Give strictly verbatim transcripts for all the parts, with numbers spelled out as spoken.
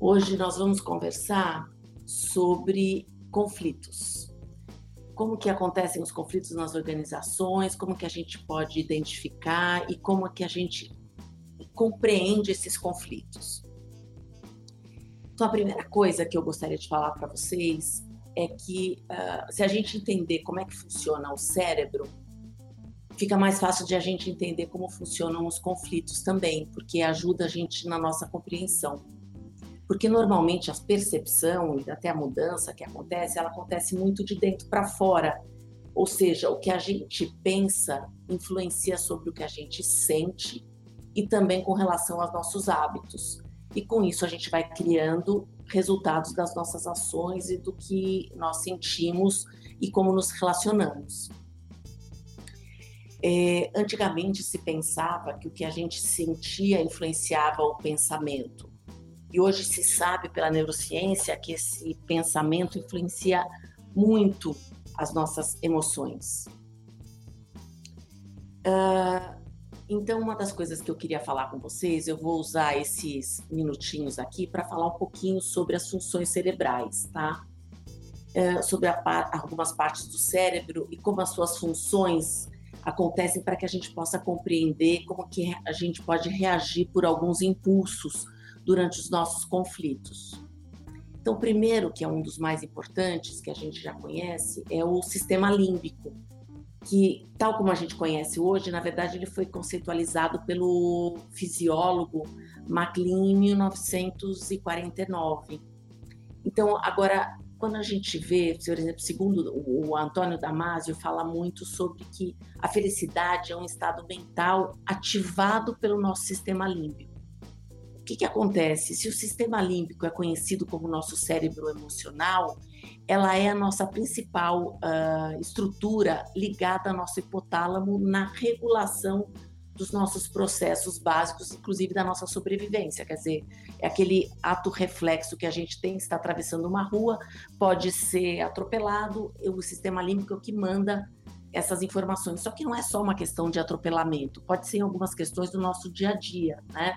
Hoje nós vamos conversar sobre conflitos. Como que acontecem os conflitos nas organizações, como que a gente pode identificar e como que a gente compreende esses conflitos. Então, a primeira coisa que eu gostaria de falar para vocês é que uh, se a gente entender como é que funciona o cérebro, fica mais fácil de a gente entender como funcionam os conflitos também, porque ajuda a gente na nossa compreensão. Porque normalmente a percepção e até a mudança que acontece, ela acontece muito de dentro para fora. Ou seja, o que a gente pensa influencia sobre o que a gente sente e também com relação aos nossos hábitos. E com isso a gente vai criando resultados das nossas ações e do que nós sentimos e como nos relacionamos. É, antigamente se pensava que o que a gente sentia influenciava o pensamento. E hoje se sabe pela neurociência que esse pensamento influencia muito as nossas emoções. Uh, Então, uma das coisas que eu queria falar com vocês, eu vou usar esses minutinhos aqui para falar um pouquinho sobre as funções cerebrais, tá? É, sobre a par, algumas partes do cérebro e como as suas funções acontecem para que a gente possa compreender como que a gente pode reagir por alguns impulsos durante os nossos conflitos. Então, o primeiro, que é um dos mais importantes, que a gente já conhece, é o sistema límbico, que, tal como a gente conhece hoje, na verdade ele foi conceitualizado pelo fisiólogo Maclean em mil novecentos e quarenta e nove. Então, agora, quando a gente vê, por exemplo, segundo o Antônio Damasio, fala muito sobre que a felicidade é um estado mental ativado pelo nosso sistema límbico. O que que acontece? Se o sistema límbico é conhecido como nosso cérebro emocional, ela é a nossa principal uh, estrutura ligada ao nosso hipotálamo na regulação dos nossos processos básicos, inclusive da nossa sobrevivência. Quer dizer, é aquele ato reflexo que a gente tem, está atravessando uma rua, pode ser atropelado, o sistema límbico é o que manda essas informações. Só que não é só uma questão de atropelamento, pode ser em algumas questões do nosso dia a dia, né?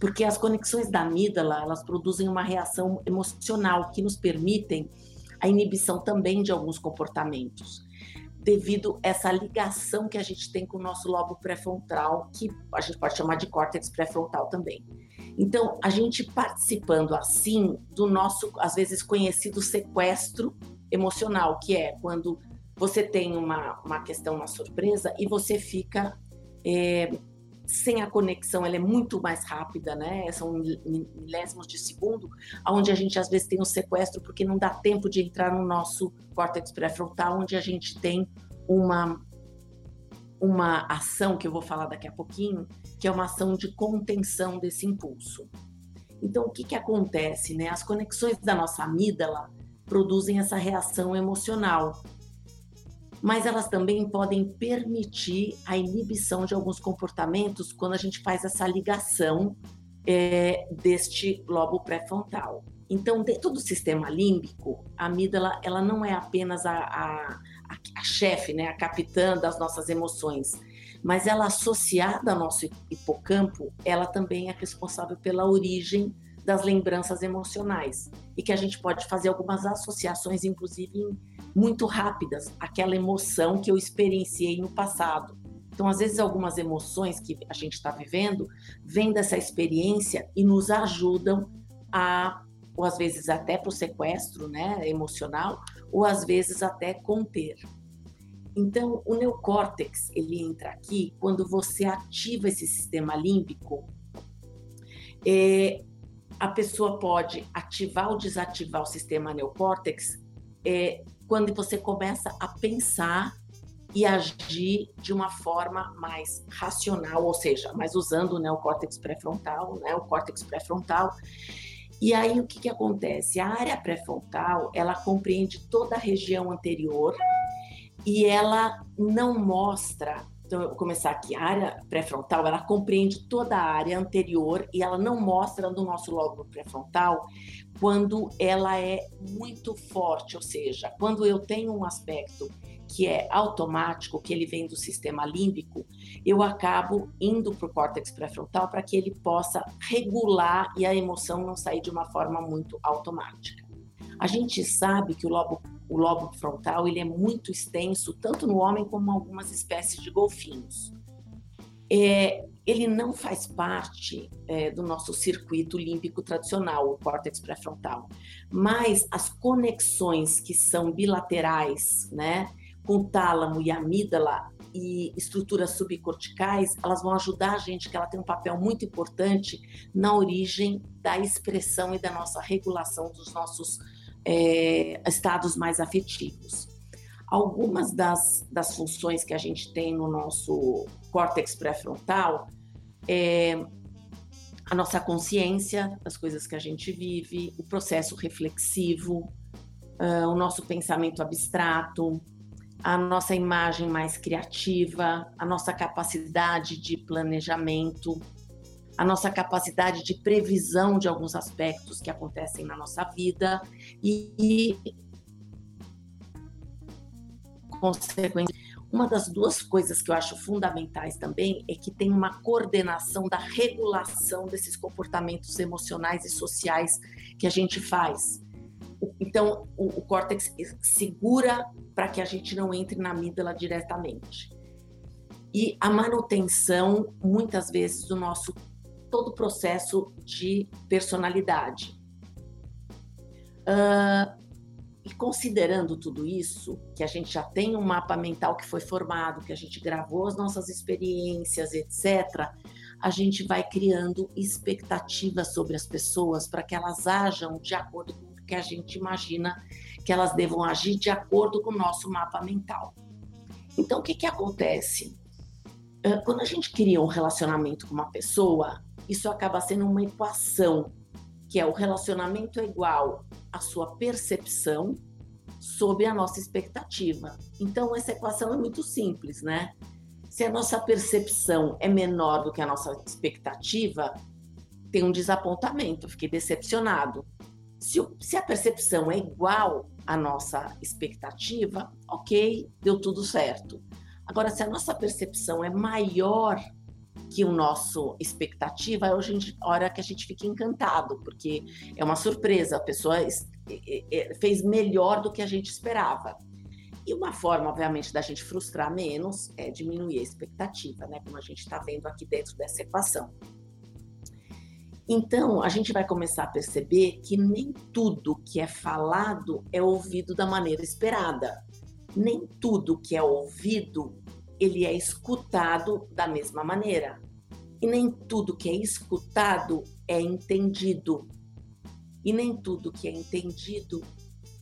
Porque as conexões da amígdala, elas produzem uma reação emocional que nos permitem a inibição também de alguns comportamentos, devido a essa ligação que a gente tem com o nosso lobo pré-frontal, que a gente pode chamar de córtex pré-frontal também. Então, a gente participando assim do nosso, às vezes, conhecido sequestro emocional, que é quando você tem uma, uma questão, uma surpresa, e você fica... É, sem a conexão, ela é muito mais rápida, né? São milésimos de segundo, onde a gente às vezes tem um sequestro porque não dá tempo de entrar no nosso córtex pré-frontal, onde a gente tem uma, uma ação, que eu vou falar daqui a pouquinho, que é uma ação de contenção desse impulso. Então, o que que acontece, né? As conexões da nossa amígdala produzem essa reação emocional, mas elas também podem permitir a inibição de alguns comportamentos quando a gente faz essa ligação é, deste lobo pré-frontal. Então, dentro do sistema límbico, a amígdala ela não é apenas a, a, a chefe, né, a capitã das nossas emoções, mas ela, associada ao nosso hipocampo, ela também é responsável pela origem das lembranças emocionais e que a gente pode fazer algumas associações, inclusive muito rápidas, aquela emoção que eu experienciei no passado. Então, às vezes, algumas emoções que a gente está vivendo vêm dessa experiência e nos ajudam a, ou às vezes até para o sequestro, né, emocional, ou às vezes até conter. Então, o neocórtex, ele entra aqui quando você ativa esse sistema límbico. É, a pessoa pode ativar ou desativar o sistema neocórtex é, quando você começa a pensar e agir de uma forma mais racional, ou seja, mas usando, né, o córtex pré-frontal, né, o córtex pré-frontal. E aí, o que que acontece? A área pré-frontal, ela compreende toda a região anterior e ela não mostra... Então, eu vou começar aqui. A área pré-frontal, ela compreende toda a área anterior e ela não mostra no nosso lobo pré-frontal quando ela é muito forte, ou seja, quando eu tenho um aspecto que é automático, que ele vem do sistema límbico, eu acabo indo para o córtex pré-frontal para que ele possa regular e a emoção não sair de uma forma muito automática. A gente sabe que o lobo, o lobo frontal ele é muito extenso, tanto no homem como em algumas espécies de golfinhos. É, ele não faz parte é, do nosso circuito límbico tradicional, o córtex pré-frontal, mas as conexões que são bilaterais, né, com tálamo e amígdala e estruturas subcorticais, elas vão ajudar a gente, que ela tem um papel muito importante na origem da expressão e da nossa regulação dos nossos é, estados mais afetivos. Algumas das, das funções que a gente tem no nosso córtex pré-frontal é a nossa consciência das coisas que a gente vive, o processo reflexivo, uh, o nosso pensamento abstrato, a nossa imagem mais criativa, a nossa capacidade de planejamento, a nossa capacidade de previsão de alguns aspectos que acontecem na nossa vida e, e consequência. Uma das duas coisas que eu acho fundamentais também é que tem uma coordenação da regulação desses comportamentos emocionais e sociais que a gente faz. Então, o, o córtex segura para que a gente não entre na amígdala diretamente. E a manutenção, muitas vezes, do nosso todo o processo de personalidade. Uh, E considerando tudo isso, que a gente já tem um mapa mental que foi formado, que a gente gravou as nossas experiências, etcétera, a gente vai criando expectativas sobre as pessoas para que elas ajam de acordo com o que a gente imagina que elas devam agir de acordo com o nosso mapa mental. Então, o que que acontece? Quando a gente cria um relacionamento com uma pessoa, isso acaba sendo uma equação, que é o relacionamento é igual a sua percepção sobre a nossa expectativa. Então, essa equação é muito simples, né? Se a nossa percepção é menor do que a nossa expectativa, tem um desapontamento, fiquei decepcionado. Se, o, se a percepção é igual à nossa expectativa, ok, deu tudo certo. Agora, se a nossa percepção é maior que o nosso expectativa, é a hora que a gente fica encantado, porque é uma surpresa, a pessoa fez melhor do que a gente esperava. E uma forma, obviamente, da gente frustrar menos é diminuir a expectativa, né? Como a gente está vendo aqui dentro dessa equação. Então, a gente vai começar a perceber que nem tudo que é falado é ouvido da maneira esperada. Nem tudo que é ouvido ele é escutado da mesma maneira. E nem tudo que é escutado é entendido. E nem tudo que é entendido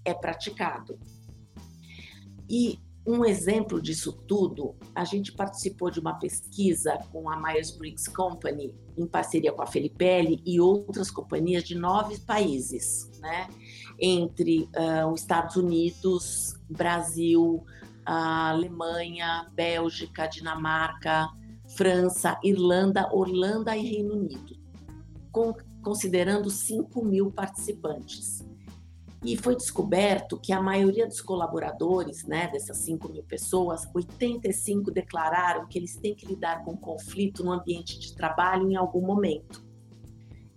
é praticado. E um exemplo disso tudo, a gente participou de uma pesquisa com a Myers-Briggs Company, em parceria com a Fellipelli e outras companhias de nove países, né? Entre uh, os Estados Unidos, Brasil, a Alemanha, Bélgica, Dinamarca, França, Irlanda, Holanda e Reino Unido, com, considerando cinco mil participantes. E foi descoberto que a maioria dos colaboradores, né, dessas cinco mil pessoas, oitenta e cinco declararam que eles têm que lidar com conflito no ambiente de trabalho em algum momento.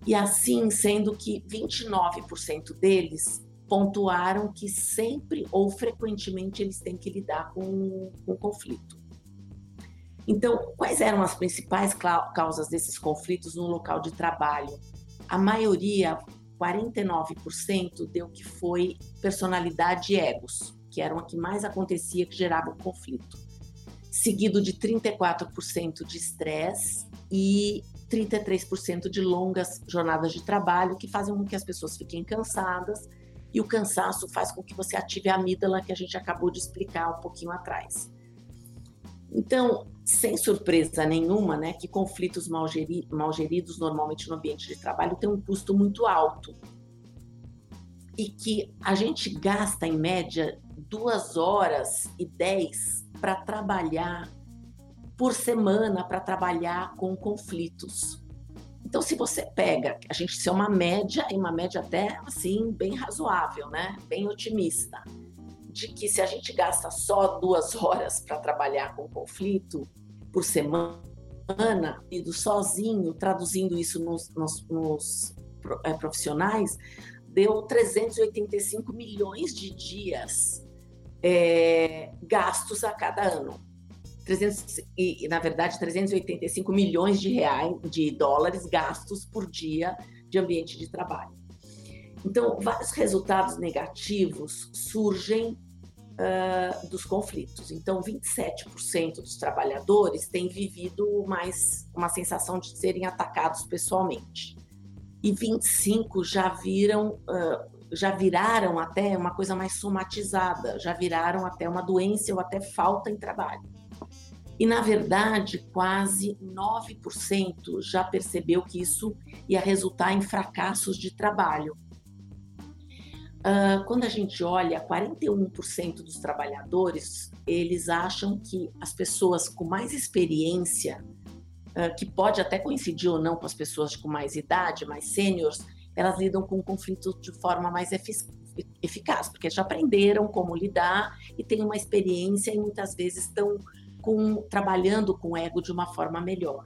E assim, sendo que vinte e nove por cento deles pontuaram que sempre ou frequentemente eles têm que lidar com o conflito. Então, quais eram as principais causas desses conflitos no local de trabalho? A maioria, quarenta e nove por cento, deu que foi personalidade e egos, que eram a que mais acontecia, que gerava o conflito. Seguido de trinta e quatro por cento de estresse e trinta e três por cento de longas jornadas de trabalho, que fazem com que as pessoas fiquem cansadas, e o cansaço faz com que você ative a amígdala, que a gente acabou de explicar um pouquinho atrás. Então, sem surpresa nenhuma, né, que conflitos mal geri- mal geridos normalmente no ambiente de trabalho têm um custo muito alto. E que a gente gasta, em média, duas horas e dez para trabalhar por semana, para trabalhar com conflitos. Então, se você pega, a gente tem uma média, e uma média até, assim, bem razoável, né? Bem otimista. de que se a gente gasta só duas horas para trabalhar com conflito por semana, ido sozinho, traduzindo isso nos, nos, nos é, profissionais, deu trezentos e oitenta e cinco milhões de dias é, gastos a cada ano. trezentos, e, na verdade, trezentos e oitenta e cinco milhões de reais, de dólares gastos por dia de ambiente de trabalho. Então, vários resultados negativos surgem uh, dos conflitos. Então, vinte e sete por cento dos trabalhadores têm vivido mais uma sensação de serem atacados pessoalmente. E vinte e cinco por cento já viram, uh, já viraram até uma coisa mais somatizada, já viraram até uma doença ou até falta em trabalho. E, na verdade, quase nove por cento já percebeu que isso ia resultar em fracassos de trabalho. Uh, quando a gente olha, quarenta e um por cento dos trabalhadores, eles acham que as pessoas com mais experiência, uh, que pode até coincidir ou não com as pessoas com mais idade, mais sêniores, elas lidam com o conflito de forma mais efic- eficaz, porque já aprenderam como lidar e têm uma experiência e muitas vezes estão com, trabalhando com o ego de uma forma melhor.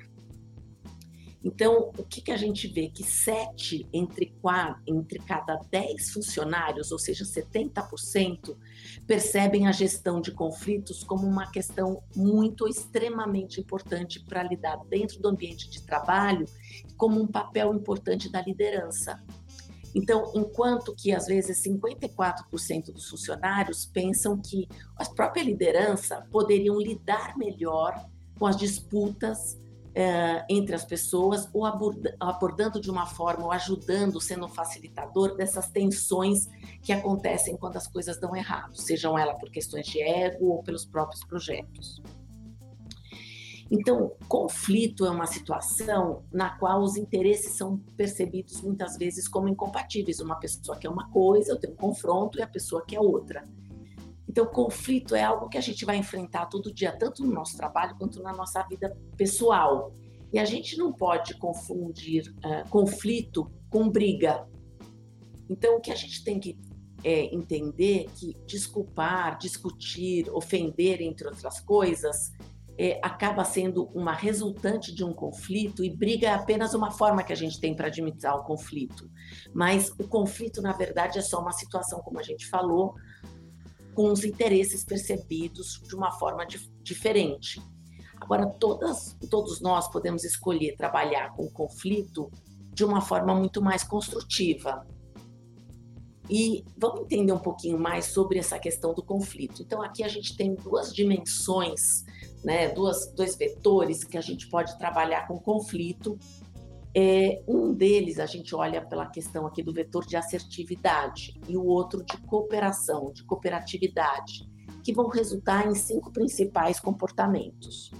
Então, o que, que a gente vê? Que sete entre, entre cada dez funcionários, ou seja, setenta por cento, percebem a gestão de conflitos como uma questão muito, extremamente importante para lidar dentro do ambiente de trabalho, como um papel importante da liderança. Então, enquanto que, às vezes, cinquenta e quatro por cento dos funcionários pensam que a própria liderança poderiam lidar melhor com as disputas entre as pessoas, ou abordando de uma forma, ou ajudando, sendo um facilitador dessas tensões que acontecem quando as coisas dão errado, sejam elas por questões de ego ou pelos próprios projetos. Então, conflito é uma situação na qual os interesses são percebidos muitas vezes como incompatíveis. Uma pessoa quer uma coisa, eu tenho um confronto, e a pessoa quer outra. Então, conflito é algo que a gente vai enfrentar todo dia, tanto no nosso trabalho quanto na nossa vida pessoal. E a gente não pode confundir uh, conflito com briga. Então, o que a gente tem que é, entender que desculpar, discutir, ofender, entre outras coisas, é, acaba sendo uma resultante de um conflito, e briga é apenas uma forma que a gente tem para administrar o conflito. Mas o conflito, na verdade, é só uma situação, como a gente falou, com os interesses percebidos de uma forma dif- diferente. Agora, todas, todos nós podemos escolher trabalhar com o conflito de uma forma muito mais construtiva. E vamos entender um pouquinho mais sobre essa questão do conflito. Então, aqui a gente tem duas dimensões, né, duas, dois vetores que a gente pode trabalhar com o conflito. É, um deles, a gente olha pela questão aqui do vetor de assertividade e o outro de cooperação, de cooperatividade, que vão resultar em cinco principais comportamentos.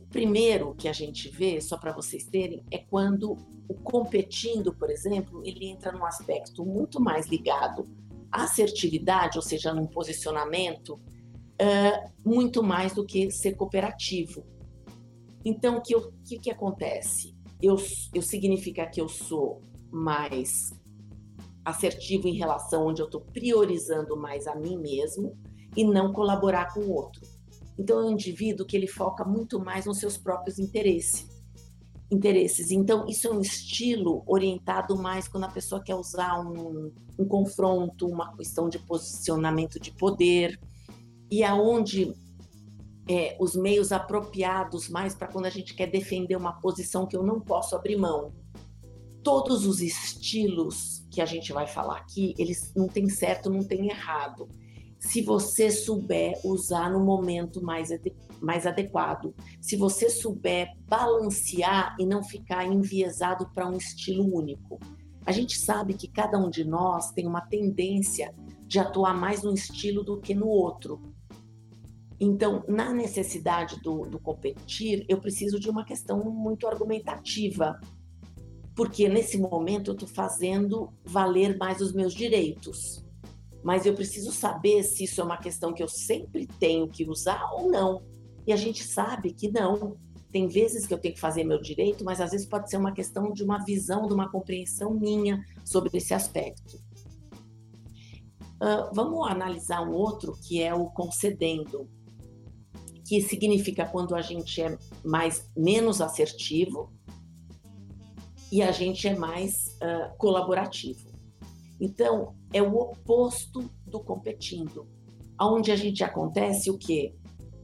O primeiro que a gente vê, só para vocês terem, é quando o competindo, por exemplo, ele entra num aspecto muito mais ligado à assertividade, ou seja, num posicionamento, uh, muito mais do que ser cooperativo. Então, o que, que, que acontece? Eu, eu significa que eu sou mais assertivo em relação onde eu estou priorizando mais a mim mesmo e não colaborar com o outro. Então, é um indivíduo que ele foca muito mais nos seus próprios interesses. interesses. Então, isso é um estilo orientado mais quando a pessoa quer usar um, um confronto, uma questão de posicionamento de poder, e aonde É, os meios apropriados mais para quando a gente quer defender uma posição que eu não posso abrir mão. Todos os estilos que a gente vai falar aqui, eles não tem certo, não tem errado. Se você souber usar no momento mais, ade- mais adequado, se você souber balancear e não ficar enviesado para um estilo único. A gente sabe que cada um de nós tem uma tendência de atuar mais num estilo do que no outro. Então, na necessidade do, do competir, eu preciso de uma questão muito argumentativa, porque nesse momento eu estou fazendo valer mais os meus direitos, mas eu preciso saber se isso é uma questão que eu sempre tenho que usar ou não, e a gente sabe que não, tem vezes que eu tenho que fazer meu direito, mas às vezes pode ser uma questão de uma visão, de uma compreensão minha sobre esse aspecto. Uh, vamos analisar um outro, que é o concedendo, que significa quando a gente é mais, menos assertivo e a gente é mais uh, colaborativo. Então, é o oposto do competindo, onde a gente acontece o quê?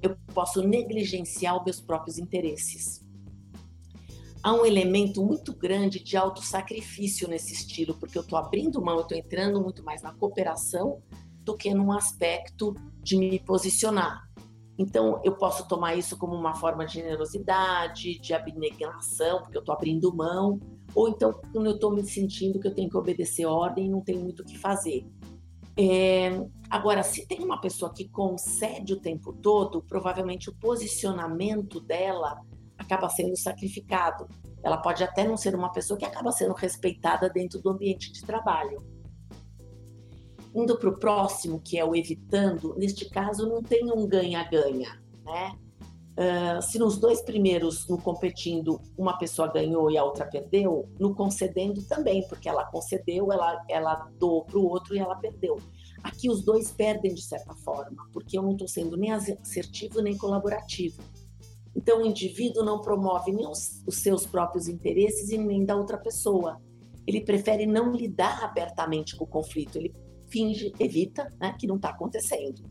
Eu posso negligenciar os meus próprios interesses. Há um elemento muito grande de autossacrifício nesse estilo, porque eu estou abrindo mão, eu estou entrando muito mais na cooperação do que num aspecto de me posicionar. Então, eu posso tomar isso como uma forma de generosidade, de abnegação, porque eu estou abrindo mão, ou então quando eu estou me sentindo que eu tenho que obedecer ordem e não tenho muito o que fazer. É... Agora, se tem uma pessoa que concede o tempo todo, provavelmente o posicionamento dela acaba sendo sacrificado. Ela pode até não ser uma pessoa que acaba sendo respeitada dentro do ambiente de trabalho. Indo para o próximo, que é o evitando, neste caso não tem um ganha-ganha, né? Uh, se nos dois primeiros, no competindo, uma pessoa ganhou e a outra perdeu, no concedendo também, porque ela concedeu, ela, ela doou para o outro e ela perdeu. Aqui os dois perdem de certa forma, porque eu não estou sendo nem assertivo nem colaborativo. Então, o indivíduo não promove nem os, os seus próprios interesses e nem da outra pessoa. Ele prefere não lidar abertamente com o conflito, ele finge, evita, né, que não está acontecendo.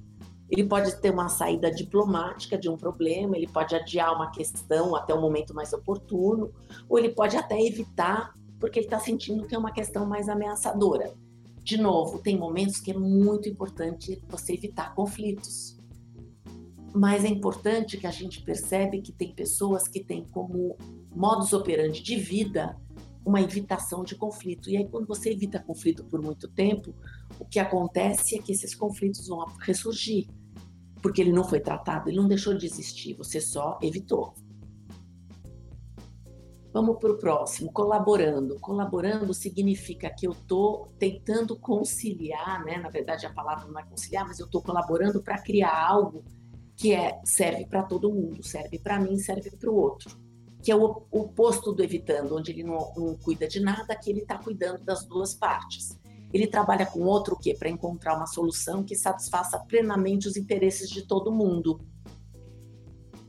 Ele pode ter uma saída diplomática de um problema, ele pode adiar uma questão até o momento mais oportuno, ou ele pode até evitar, porque ele está sentindo que é uma questão mais ameaçadora. De novo, tem momentos que é muito importante você evitar conflitos. Mas é importante que a gente percebe que tem pessoas que têm como modus operandi de vida uma evitação de conflito. E aí, quando você evita conflito por muito tempo, o que acontece é que esses conflitos vão ressurgir, porque ele não foi tratado, ele não deixou de existir, você só evitou. Vamos para o próximo, colaborando. Colaborando significa que eu estou tentando conciliar, né? Na verdade, a palavra não é conciliar, mas eu estou colaborando para criar algo que é, serve para todo mundo, serve para mim, serve para o outro, que é o oposto do evitando, onde ele não, não cuida de nada, que ele está cuidando das duas partes. Ele trabalha com o outro o quê? Para encontrar uma solução que satisfaça plenamente os interesses de todo mundo.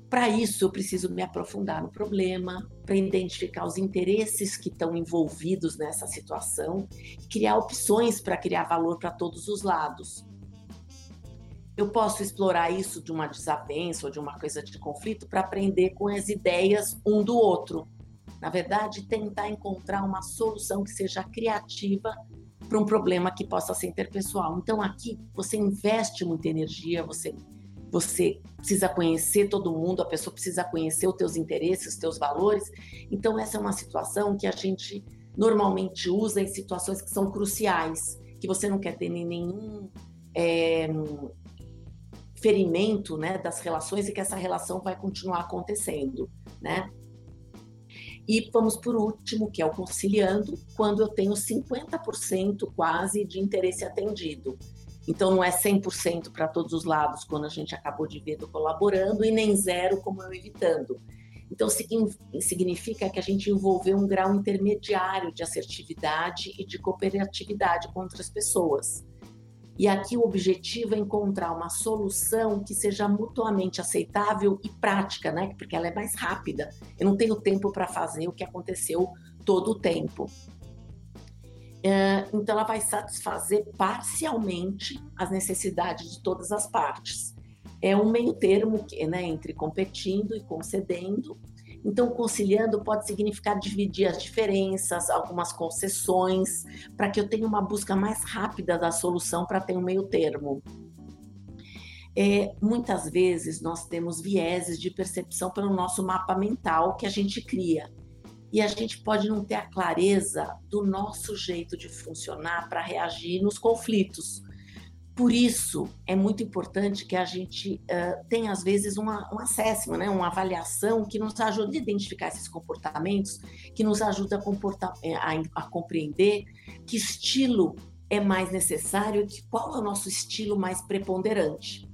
Para isso, eu preciso me aprofundar no problema, para identificar os interesses que estão envolvidos nessa situação e criar opções para criar valor para todos os lados. Eu posso explorar isso de uma desavença ou de uma coisa de conflito para aprender com as ideias um do outro. Na verdade, tentar encontrar uma solução que seja criativa para um problema que possa ser interpessoal. Então, aqui, você investe muita energia, você, você precisa conhecer todo mundo, a pessoa precisa conhecer os teus interesses, os teus valores. Então, essa é uma situação que a gente normalmente usa em situações que são cruciais, que você não quer ter nenhum... É, ferimento, né, das relações e que essa relação vai continuar acontecendo, né? E vamos por último, que é o conciliando, quando eu tenho cinquenta por cento quase de interesse atendido. Então não é cem por cento para todos os lados, quando a gente acabou de ver do colaborando, e nem zero como eu evitando. Então significa que a gente envolveu um grau intermediário de assertividade e de cooperatividade com outras pessoas. E aqui o objetivo é encontrar uma solução que seja mutuamente aceitável e prática, né? Porque ela é mais rápida. Eu não tenho tempo para fazer o que aconteceu todo o tempo. É, então, ela vai satisfazer parcialmente as necessidades de todas as partes. É um meio termo, né, entre competindo e concedendo. Então, conciliando pode significar dividir as diferenças, algumas concessões, para que eu tenha uma busca mais rápida da solução, para ter um meio termo. É, muitas vezes nós temos vieses de percepção pelo nosso mapa mental que a gente cria. E a gente pode não ter a clareza do nosso jeito de funcionar para reagir nos conflitos. Por isso, é muito importante que a gente uh, tenha, às vezes, uma, um assessment, né? Uma avaliação que nos ajude a identificar esses comportamentos, que nos ajude a, comportar, a, a compreender que estilo é mais necessário e que qual é o nosso estilo mais preponderante.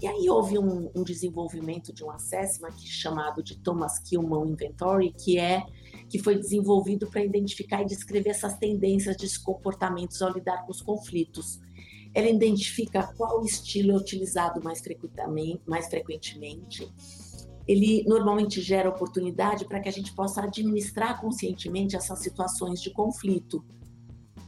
E aí houve um, um desenvolvimento de um assessment aqui, chamado de Thomas Kilmann Inventory, que, é, que foi desenvolvido para identificar e descrever essas tendências de comportamentos ao lidar com os conflitos. ela identifica qual estilo é utilizado mais frequentemente. Ele normalmente gera oportunidade para que a gente possa administrar conscientemente essas situações de conflito.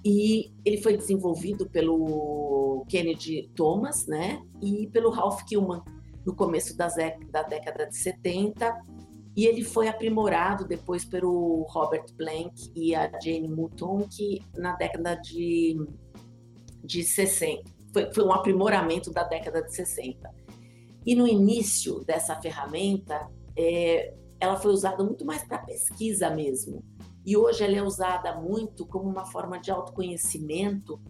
E ele foi desenvolvido pelo Kennedy Thomas, né, e pelo Ralph Kilmann no começo da, da década de setenta, e ele foi aprimorado depois pelo Robert Blank e a Jane Mouton, que na década de, de sessenta, foi, foi um aprimoramento da década de sessenta. E no início dessa ferramenta, é, ela foi usada muito mais para pesquisa mesmo. E hoje ela é usada muito como uma forma de autoconhecimento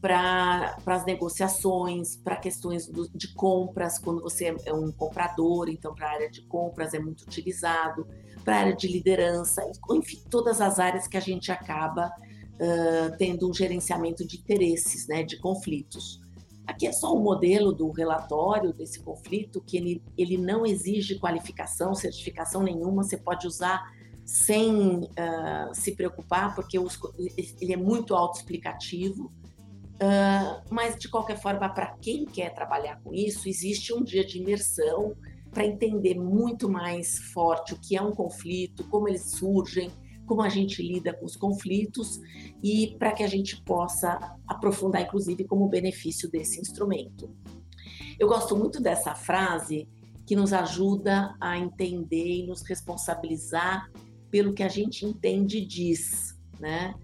para as negociações, para questões do, de compras, quando você é um comprador, então para a área de compras é muito utilizado, para a área de liderança, enfim, todas as áreas que a gente acaba uh, tendo um gerenciamento de interesses, né, de conflitos. Aqui é só um modelo do relatório desse conflito, que ele, ele não exige qualificação, certificação nenhuma, você pode usar sem uh, se preocupar, porque os, ele é muito autoexplicativo, uh, mas de qualquer forma, para quem quer trabalhar com isso, existe um dia de imersão para entender muito mais forte o que é um conflito, como eles surgem, como a gente lida com os conflitos e para que a gente possa aprofundar, inclusive, como benefício desse instrumento. Eu gosto muito dessa frase que nos ajuda a entender e nos responsabilizar pelo que a gente entende e diz, né?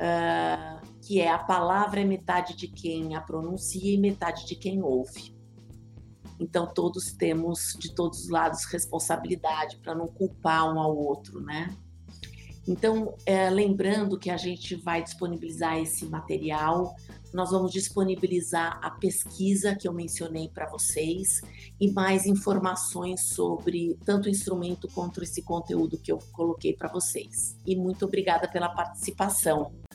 Uh, que é: a palavra é metade de quem a pronuncia e metade de quem ouve. Então todos temos, de todos os lados, responsabilidade para não culpar um ao outro, né? Então, é, lembrando que a gente vai disponibilizar esse material, nós vamos disponibilizar a pesquisa que eu mencionei para vocês e mais informações sobre tanto o instrumento quanto esse conteúdo que eu coloquei para vocês. E muito obrigada pela participação.